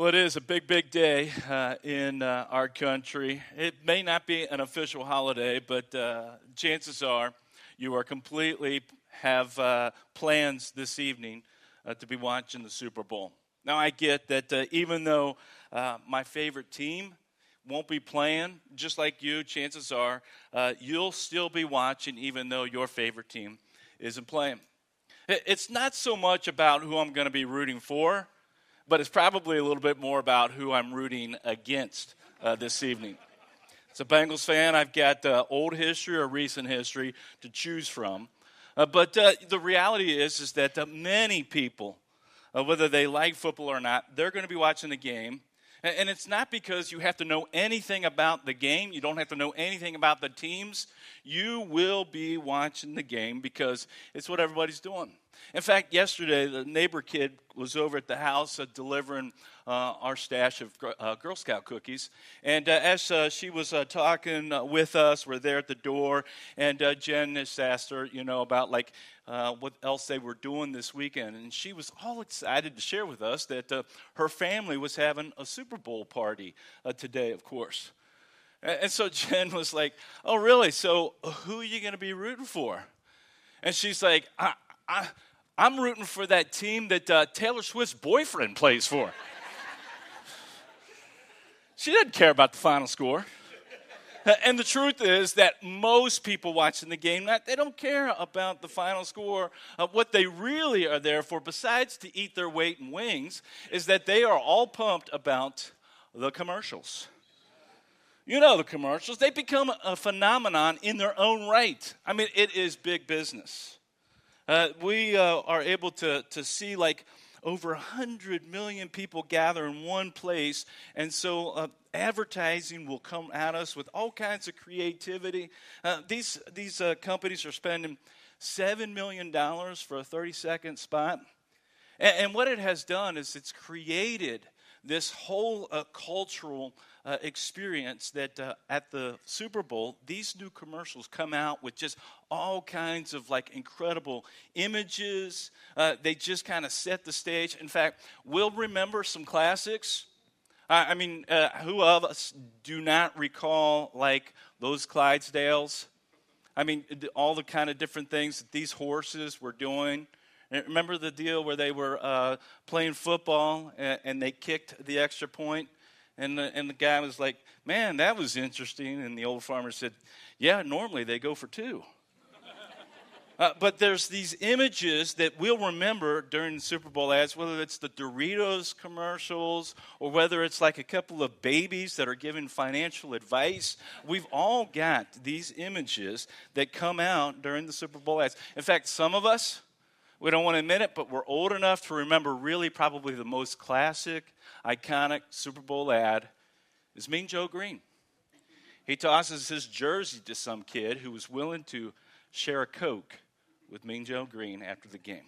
Well, it is a big, big day in our country. It may not be an official holiday, but chances are you are completely have plans this evening to be watching the Super Bowl. Now, I get that even though my favorite team won't be playing, just like you, chances are you'll still be watching even though your favorite team isn't playing. It's not so much about who I'm going to be rooting for, but it's probably a little bit more about who I'm rooting against this evening. As a Bengals fan, I've got old history or recent history to choose from. But the reality is that many people, whether they like football or not, they're going to be watching the game. And it's not because you have to know anything about the game. You don't have to know anything about the teams. You will be watching the game because it's what everybody's doing. In fact, yesterday, the neighbor kid was over at the house delivering our stash of Girl Scout cookies. And as she was talking with us, we're there at the door, and Jen just asked her, about what else they were doing this weekend. And she was all excited to share with us that her family was having a Super Bowl party today, of course. And so Jen was like, "Oh, really? So who are you going to be rooting for?" And she's like, I'm rooting for that team that Taylor Swift's boyfriend plays for. She doesn't care about the final score. And the truth is that most people watching the game, they don't care about the final score. What they really are there for, besides to eat their weight in wings, is that they are all pumped about the commercials. You know the commercials. They become a phenomenon in their own right. I mean, it is big business. We are able to see over 100 million people gather in one place, and so advertising will come at us with all kinds of creativity. These companies are spending $7 million for a 30-second spot, and what it has done is it's created this whole cultural experience that at the Super Bowl, these new commercials come out with just all kinds of incredible images. They just kind of set the stage. In fact, we'll remember some classics. Who of us do not recall those Clydesdales? I mean, all the kind of different things that these horses were doing. Remember the deal where they were playing football and they kicked the extra point? And the guy was like, "Man, that was interesting." And the old farmer said, "Yeah, normally they go for two." But there's these images that we'll remember during the Super Bowl ads, whether it's the Doritos commercials or whether it's a couple of babies that are giving financial advice. We've all got these images that come out during the Super Bowl ads. In fact, some of us, we don't want to admit it, but we're old enough to remember really probably the most classic, iconic Super Bowl ad is Mean Joe Green. He tosses his jersey to some kid who was willing to share a Coke with Mean Joe Green after the game.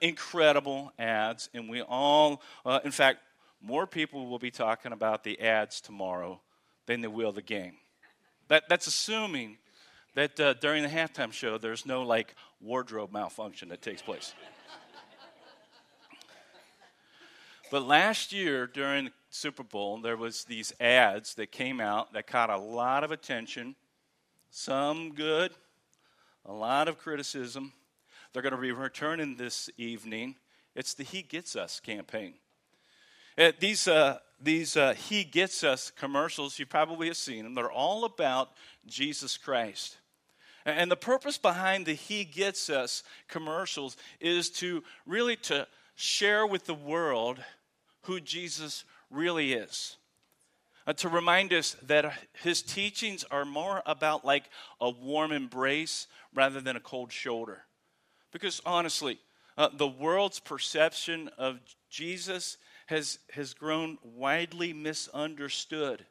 Incredible ads, and we all, in fact, more people will be talking about the ads tomorrow than they will the game. That's assuming that during the halftime show, there's no, wardrobe malfunction that takes place. But last year, during the Super Bowl, there was these ads that came out that caught a lot of attention, some good, a lot of criticism. They're going to be returning this evening. It's the He Gets Us campaign. These He Gets Us commercials, you probably have seen them. They're all about Jesus Christ. And the purpose behind the He Gets Us commercials is to share with the world who Jesus really is. To remind us that his teachings are more about a warm embrace rather than a cold shoulder. Because honestly, the world's perception of Jesus has grown widely misunderstood.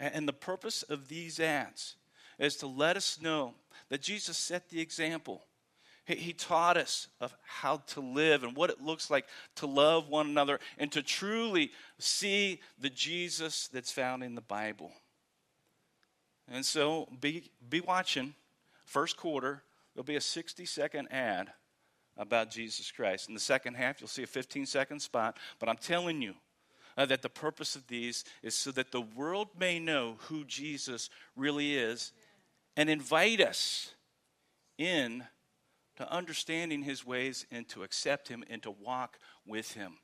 And the purpose of these ads is to let us know that Jesus set the example. He taught us of how to live and what it looks like to love one another and to truly see the Jesus that's found in the Bible. And so be watching. First quarter, there'll be a 60-second ad about Jesus Christ. In the second half, you'll see a 15-second spot. But I'm telling you, that the purpose of these is so that the world may know who Jesus really is and invite us in to understanding his ways and to accept him and to walk with him.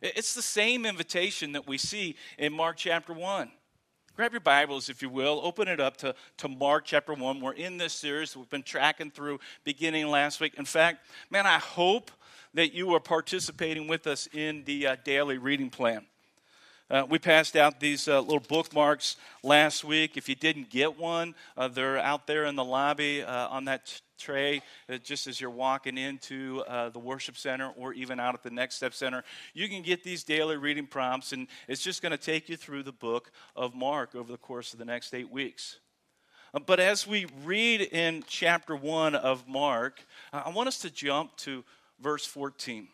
It's the same invitation that we see in Mark chapter 1. Grab your Bibles, if you will. Open it up to Mark chapter 1. We're in this series. We've been tracking through beginning last week. In fact, man, I hope that you are participating with us in the daily reading plan. We passed out these little bookmarks last week. If you didn't get one, they're out there in the lobby on that tray, just as you're walking into the worship center or even out at the Next Step Center. You can get these daily reading prompts, and it's just going to take you through the book of Mark over the course of the next 8 weeks. But as we read in chapter 1 of Mark, I want us to jump to verse 14.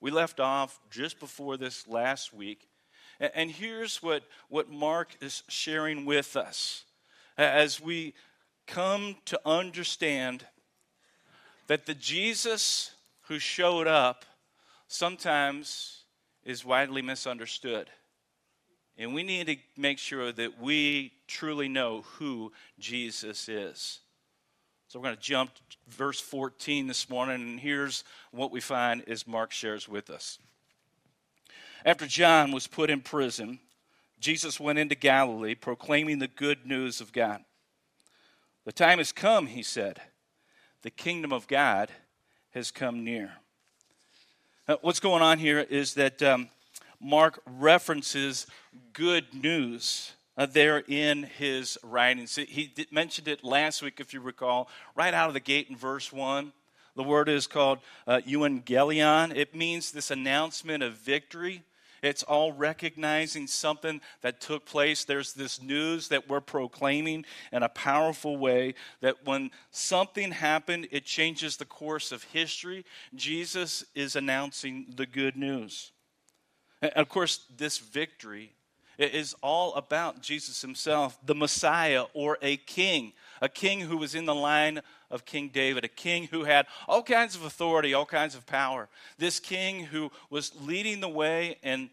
We left off just before this last week, and here's what Mark is sharing with us as we come to understand that the Jesus who showed up sometimes is widely misunderstood. And we need to make sure that we truly know who Jesus is. So we're going to jump to verse 14 this morning, and here's what we find as Mark shares with us. After John was put in prison, Jesus went into Galilee proclaiming the good news of God. The time has come, he said. The kingdom of God has come near. What's going on here is that Mark references good news there in his writings. He mentioned it last week, if you recall, right out of the gate in verse 1. The word is called euangelion. It means this announcement of victory. It's all recognizing something that took place. There's this news that we're proclaiming in a powerful way that when something happened, it changes the course of history. Jesus is announcing the good news. And of course, this victory is all about Jesus himself, the Messiah, or a king who was in the line of King David, a king who had all kinds of authority, all kinds of power. This king who was leading the way and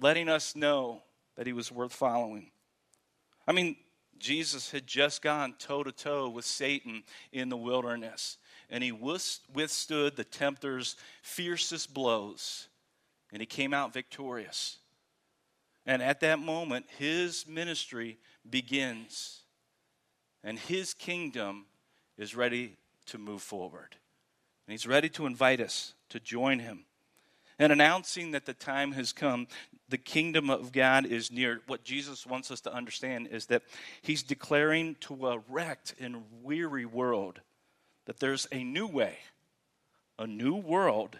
letting us know that he was worth following. I mean, Jesus had just gone toe-to-toe with Satan in the wilderness, and he withstood the tempter's fiercest blows, and he came out victorious. And at that moment, his ministry begins, and his kingdom is ready to move forward. And he's ready to invite us to join him. And announcing that the time has come, the kingdom of God is near. What Jesus wants us to understand is that he's declaring to a wrecked and weary world that there's a new way, a new world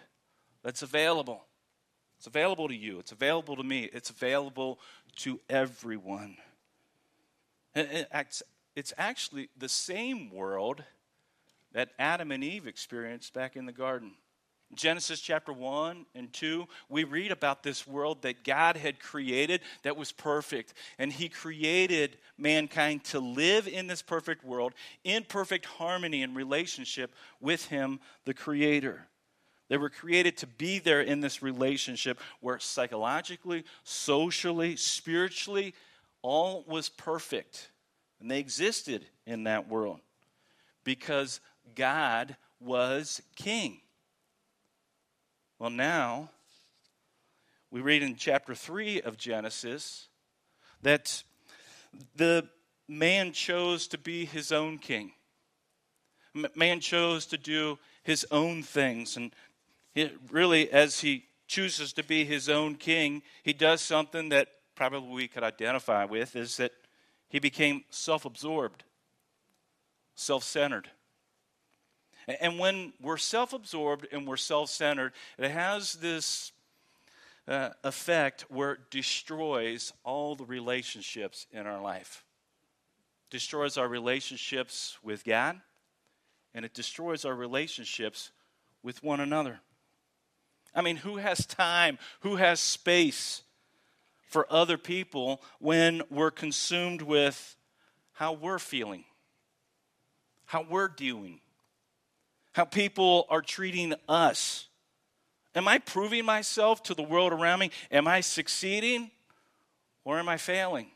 that's available. It's available to you. It's available to me. It's available to everyone. It's actually the same world that Adam and Eve experienced back in the garden. Genesis chapter 1 and 2, we read about this world that God had created that was perfect. And he created mankind to live in this perfect world in perfect harmony and relationship with him, the Creator. They were created to be there in this relationship where psychologically, socially, spiritually, all was perfect. And they existed in that world because God was king. Well, now we read in chapter 3 of Genesis that the man chose to be his own king. Man chose to do his own things. And really, as he chooses to be his own king, he does something that probably we could identify with, is that he became self-absorbed, self-centered. And when we're self-absorbed and we're self-centered, it has this effect where it destroys all the relationships in our life. Destroys our relationships with God, and it destroys our relationships with one another. I mean, who has time? Who has space for other people when we're consumed with how we're feeling, how we're doing, how people are treating us, Am I proving myself to the world around me? Am I succeeding or am I failing?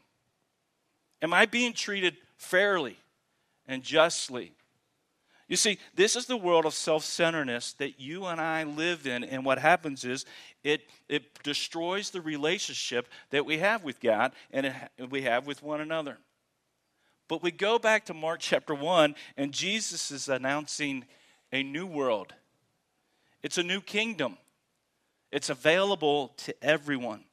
Am I being treated fairly and justly? You see, this is the world of self-centeredness that you and I live in, and what happens is it destroys the relationship that we have with God and we have with one another. But we go back to Mark chapter 1, and Jesus is announcing a new world. It's a new kingdom. It's available to everyone.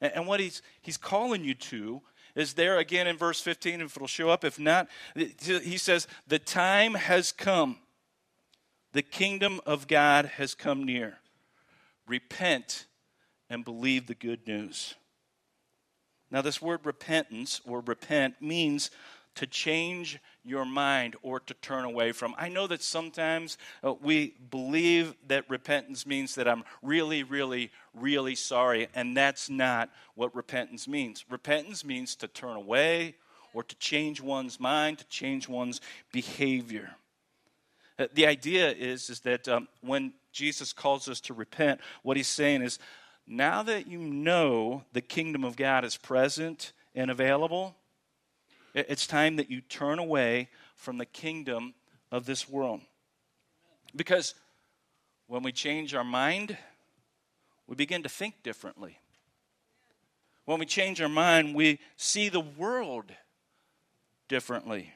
And what he's calling you to is there again in verse 15, if it'll show up. If not, he says, the time has come. The kingdom of God has come near. Repent and believe the good news. Now, this word repentance or repent means to change your mind or to turn away from. I know that sometimes we believe that repentance means that I'm really, really, really sorry, and that's not what repentance means. Repentance means to turn away or to change one's mind, to change one's behavior. The idea is that when Jesus calls us to repent, what he's saying is, now that you know the kingdom of God is present and available, it's time that you turn away from the kingdom of this world. Because when we change our mind, we begin to think differently. When we change our mind, we see the world differently.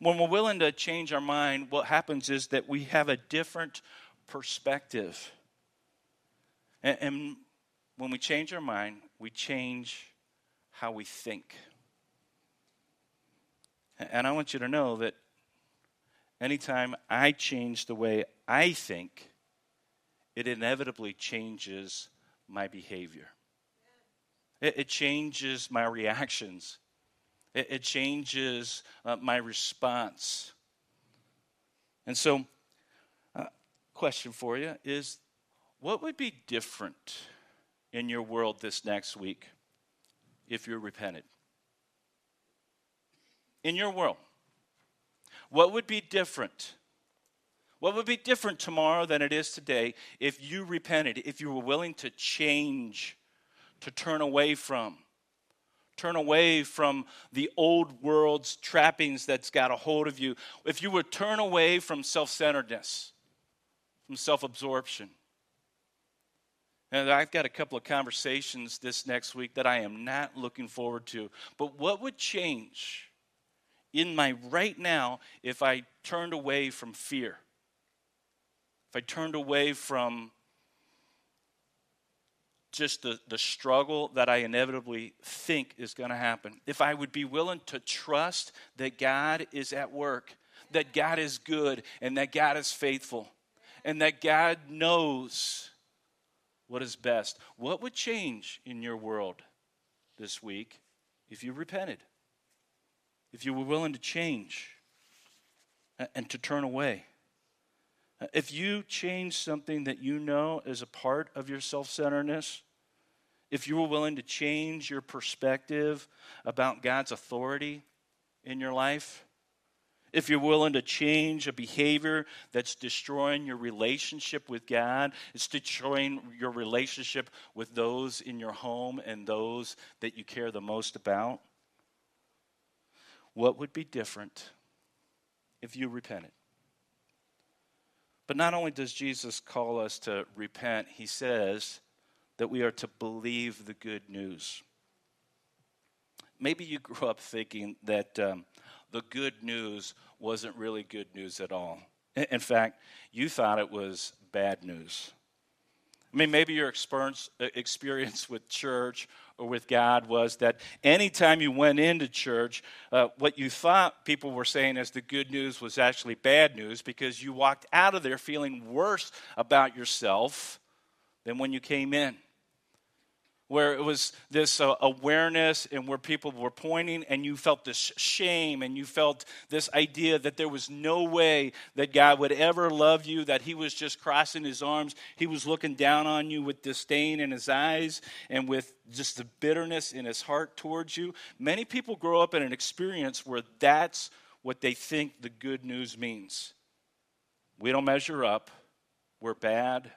When we're willing to change our mind, what happens is that we have a different perspective. And when we change our mind, we change how we think. And I want you to know that anytime I change the way I think, it inevitably changes my behavior. It changes my reactions. It changes my response. And so, question for you is, what would be different in your world this next week if you repented? In your world, what would be different? What would be different tomorrow than it is today if you repented, if you were willing to change, to turn away from the old world's trappings that's got a hold of you, if you would turn away from self-centeredness, from self-absorption? And I've got a couple of conversations this next week that I am not looking forward to, but what would change in my right now if I turned away from fear, if I turned away from just the struggle that I inevitably think is going to happen, if I would be willing to trust that God is at work, that God is good, and that God is faithful, and that God knows what is best? What would change in your world this week if you repented? If you were willing to change and to turn away, if you change something that you know is a part of your self-centeredness, if you were willing to change your perspective about God's authority in your life, if you're willing to change a behavior that's destroying your relationship with God, it's destroying your relationship with those in your home and those that you care the most about, what would be different if you repented? But not only does Jesus call us to repent, he says that we are to believe the good news. Maybe you grew up thinking that the good news wasn't really good news at all. In fact, you thought it was bad news. I mean, maybe your experience with church or with God was that anytime you went into church, what you thought people were saying as the good news was actually bad news, because you walked out of there feeling worse about yourself than when you came in, where it was this awareness and where people were pointing, and you felt this shame, and you felt this idea that there was no way that God would ever love you, that he was just crossing his arms. He was looking down on you with disdain in his eyes and with just the bitterness in his heart towards you. Many people grow up in an experience where that's what they think the good news means. We don't measure up. We're bad,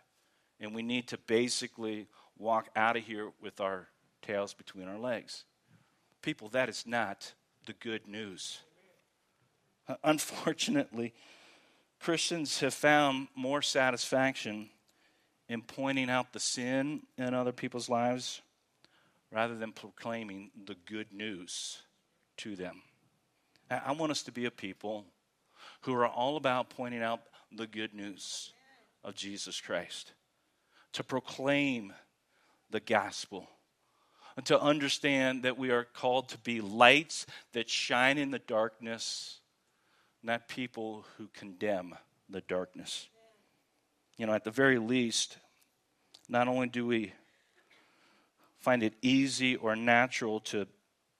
And we need to basically walk out of here with our tails between our legs. People, that is not the good news. Unfortunately, Christians have found more satisfaction in pointing out the sin in other people's lives rather than proclaiming the good news to them. I want us to be a people who are all about pointing out the good news of Jesus Christ, to proclaim the gospel, and to understand that we are called to be lights that shine in the darkness, not people who condemn the darkness. You know, at the very least, not only do we find it easy or natural to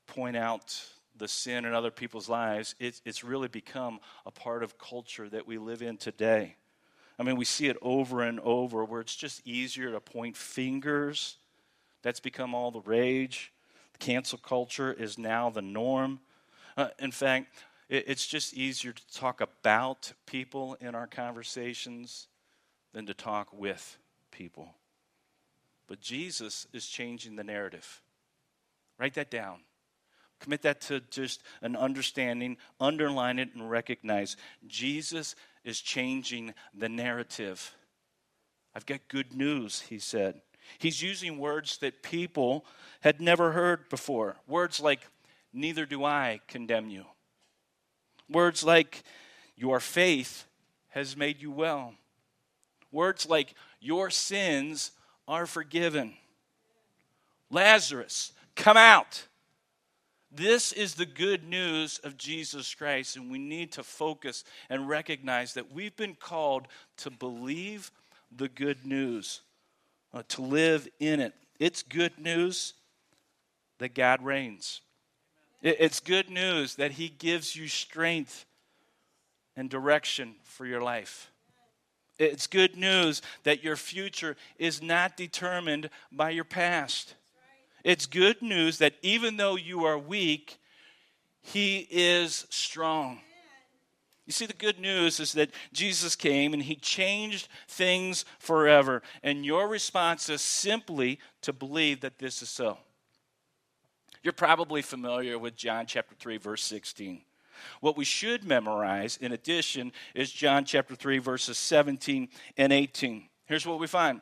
point out the sin in other people's lives, it's really become a part of culture that we live in today. I mean, we see it over and over where it's just easier to point fingers. That's become all the rage. Cancel culture is now the norm. In fact, it's just easier to talk about people in our conversations than to talk with people. But Jesus is changing the narrative. Write that down. Commit that to just an understanding, underline it, and recognize Jesus is changing the narrative. I've got good news, he said. He's using words that people had never heard before. Words like, neither do I condemn you. Words like, your faith has made you well. Words like, your sins are forgiven. Lazarus, come out. This is the good news of Jesus Christ, and we need to focus and recognize that we've been called to believe the good news, to live in it. It's good news that God reigns. It's good news that He gives you strength and direction for your life. It's good news that your future is not determined by your past. It's good news that even though you are weak, He is strong. You see, the good news is that Jesus came and He changed things forever. And your response is simply to believe that this is so. You're probably familiar with John chapter 3, verse 16. What we should memorize, in addition, is John chapter 3, verses 17 and 18. Here's what we find.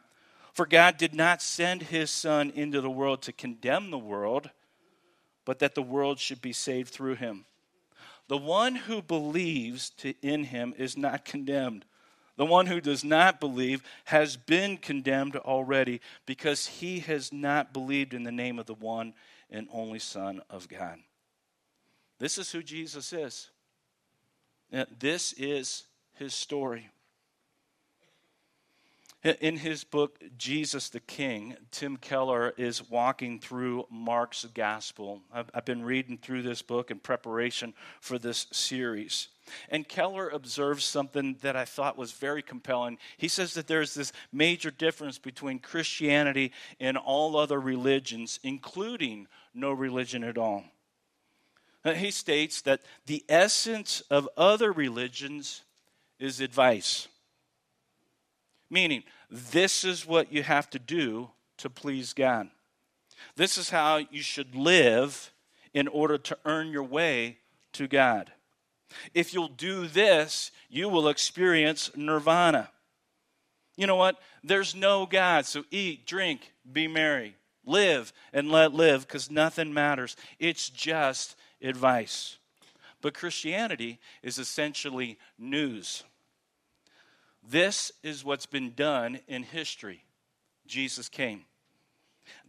For God did not send His Son into the world to condemn the world, but that the world should be saved through Him. The one who believes in Him is not condemned. The one who does not believe has been condemned already because he has not believed in the name of the one and only Son of God. This is who Jesus is. This is His story. In his book, Jesus the King, Tim Keller is walking through Mark's gospel. I've been reading through this book in preparation for this series. And Keller observes something that I thought was very compelling. He says that there's this major difference between Christianity and all other religions, including no religion at all. He states that the essence of other religions is advice. Meaning, this is what you have to do to please God. This is how you should live in order to earn your way to God. If you'll do this, you will experience nirvana. You know what? There's no God, so eat, drink, be merry. Live and let live, because nothing matters. It's just advice. But Christianity is essentially news. This is what's been done in history. Jesus came.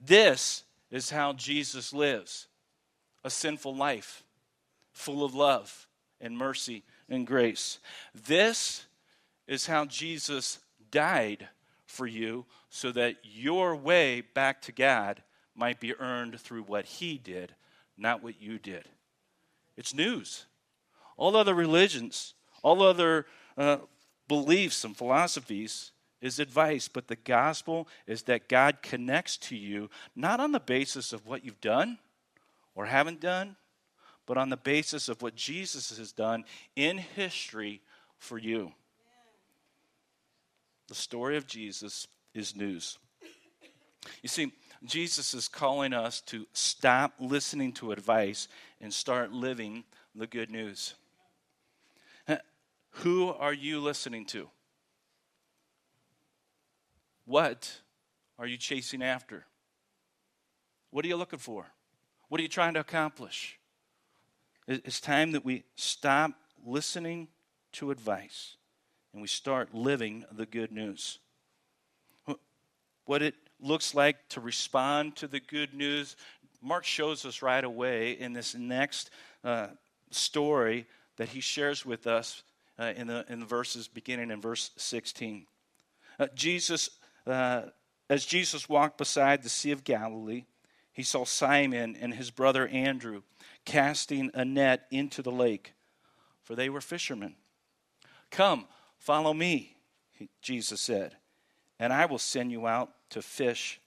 This is how Jesus lives, a sinful life, full of love and mercy and grace. This is how Jesus died for you so that your way back to God might be earned through what He did, not what you did. It's news. All other religions, all other beliefs and philosophies is advice, but the gospel is that God connects to you not on the basis of what you've done or haven't done, but on the basis of what Jesus has done in history for you. The story of Jesus is news. You see, Jesus is calling us to stop listening to advice and start living the good news. Who are you listening to? What are you chasing after? What are you looking for? What are you trying to accomplish? It's time that we stop listening to advice and we start living the good news. What it looks like to respond to the good news, Mark shows us right away in this next story that he shares with us in the verses beginning in verse 16. As Jesus walked beside the Sea of Galilee, he saw Simon and his brother Andrew casting a net into the lake, for they were fishermen. "Come, follow me," Jesus said, "and I will send you out to fish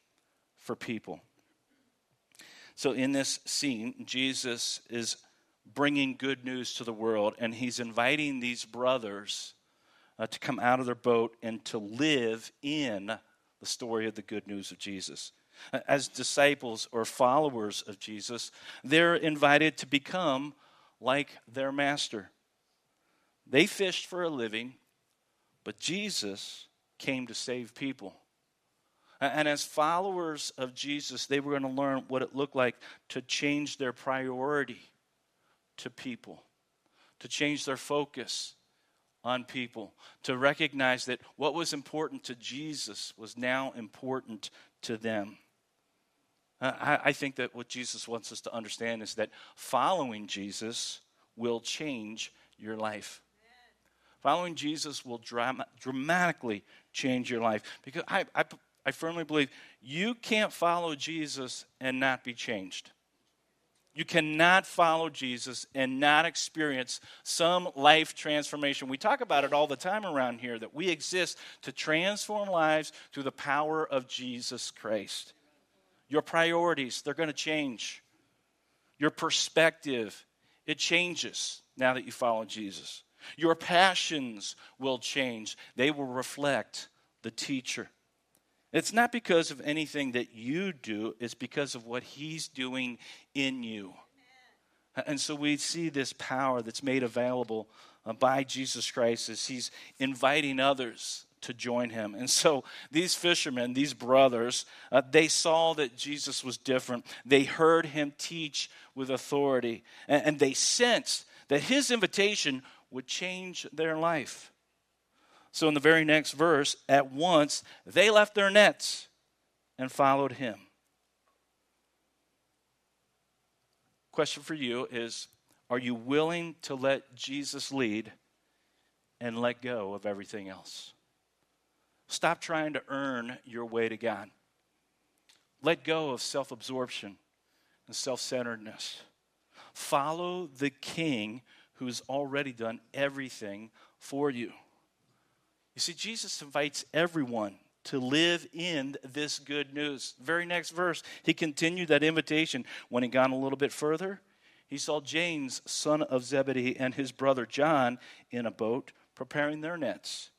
for people." So in this scene, Jesus is bringing good news to the world, and he's inviting these brothers to come out of their boat and to live in the story of the good news of Jesus. As disciples or followers of Jesus, they're invited to become like their master. They fished for a living, but Jesus came to save people. And as followers of Jesus, they were going to learn what it looked like to change their priority to people, to change their focus on people, to recognize that what was important to Jesus was now important to them. I think that what Jesus wants us to understand is that following Jesus will change your life. Following Jesus will dramatically change your life. Because I firmly believe you can't follow Jesus and not be changed. You cannot follow Jesus and not experience some life transformation. We talk about it all the time around here, that we exist to transform lives through the power of Jesus Christ. Your priorities, they're going to change. Your perspective, it changes now that you follow Jesus. Your passions will change. They will reflect the teacher. It's not because of anything that you do. It's because of what he's doing in you. And so we see this power that's made available by Jesus Christ as he's inviting others to join him. And so these fishermen, these brothers, they saw that Jesus was different. They heard him teach with authority. And they sensed that his invitation would change their life. So in the very next verse, at once they left their nets and followed him. Question for you is, are you willing to let Jesus lead and let go of everything else? Stop trying to earn your way to God. Let go of self-absorption and self-centeredness. Follow the King who's already done everything for you. You see, Jesus invites everyone to live in this good news. The very next verse, he continued that invitation. When he got a little bit further, he saw James, son of Zebedee, and his brother John in a boat preparing their nets.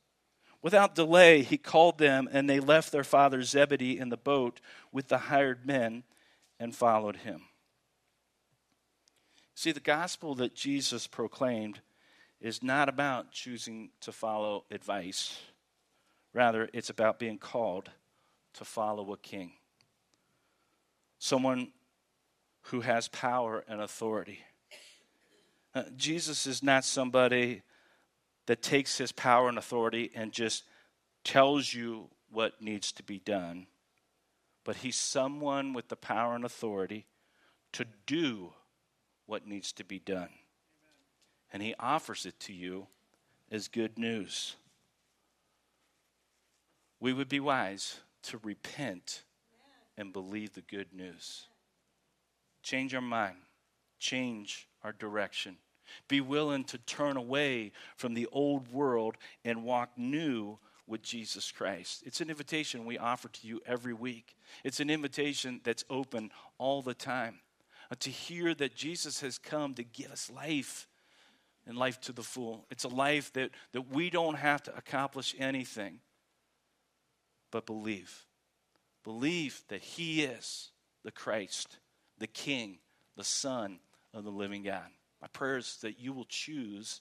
Without delay, he called them, and they left their father Zebedee in the boat with the hired men and followed him. See, the gospel that Jesus proclaimed is not about choosing to follow advice. Rather, it's about being called to follow a king. Someone who has power and authority. Jesus is not somebody that takes his power and authority and just tells you what needs to be done. But he's someone with the power and authority to do what needs to be done. And he offers it to you as good news. We would be wise to repent and believe the good news. Change our mind. Change our direction. Be willing to turn away from the old world and walk new with Jesus Christ. It's an invitation we offer to you every week. It's an invitation that's open all the time. To hear that Jesus has come to give us life and life to the full. It's a life that we don't have to accomplish anything. but believe. Believe that he is the Christ, the King, the Son of the living God. My prayer is that you will choose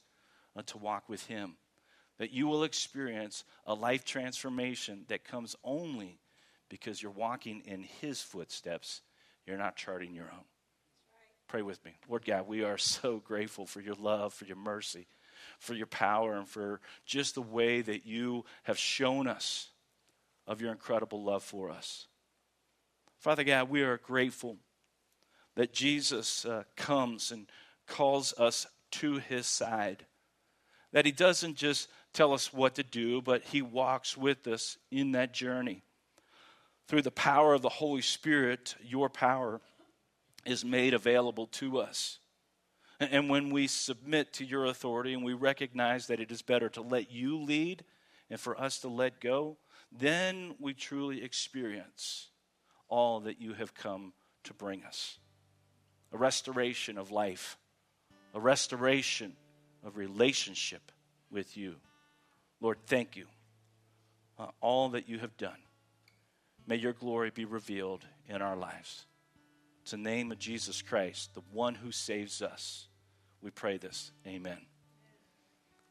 to walk with him, that you will experience a life transformation that comes only because you're walking in his footsteps. You're not charting your own. Right. Pray with me. Lord God, we are so grateful for your love, for your mercy, for your power, and for just the way that you have shown us of your incredible love for us. Father God, we are grateful that Jesus comes and calls us to his side, that he doesn't just tell us what to do, but he walks with us in that journey. Through the power of the Holy Spirit, your power is made available to us. And when we submit to your authority and we recognize that it is better to let you lead and for us to let go, then we truly experience all that you have come to bring us. A restoration of life, a restoration of relationship with you. Lord, thank you for all that you have done. May your glory be revealed in our lives. It's in the name of Jesus Christ, the one who saves us. We pray this. Amen.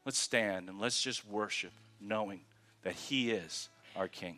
Let's stand and let's just worship, knowing that he is our King.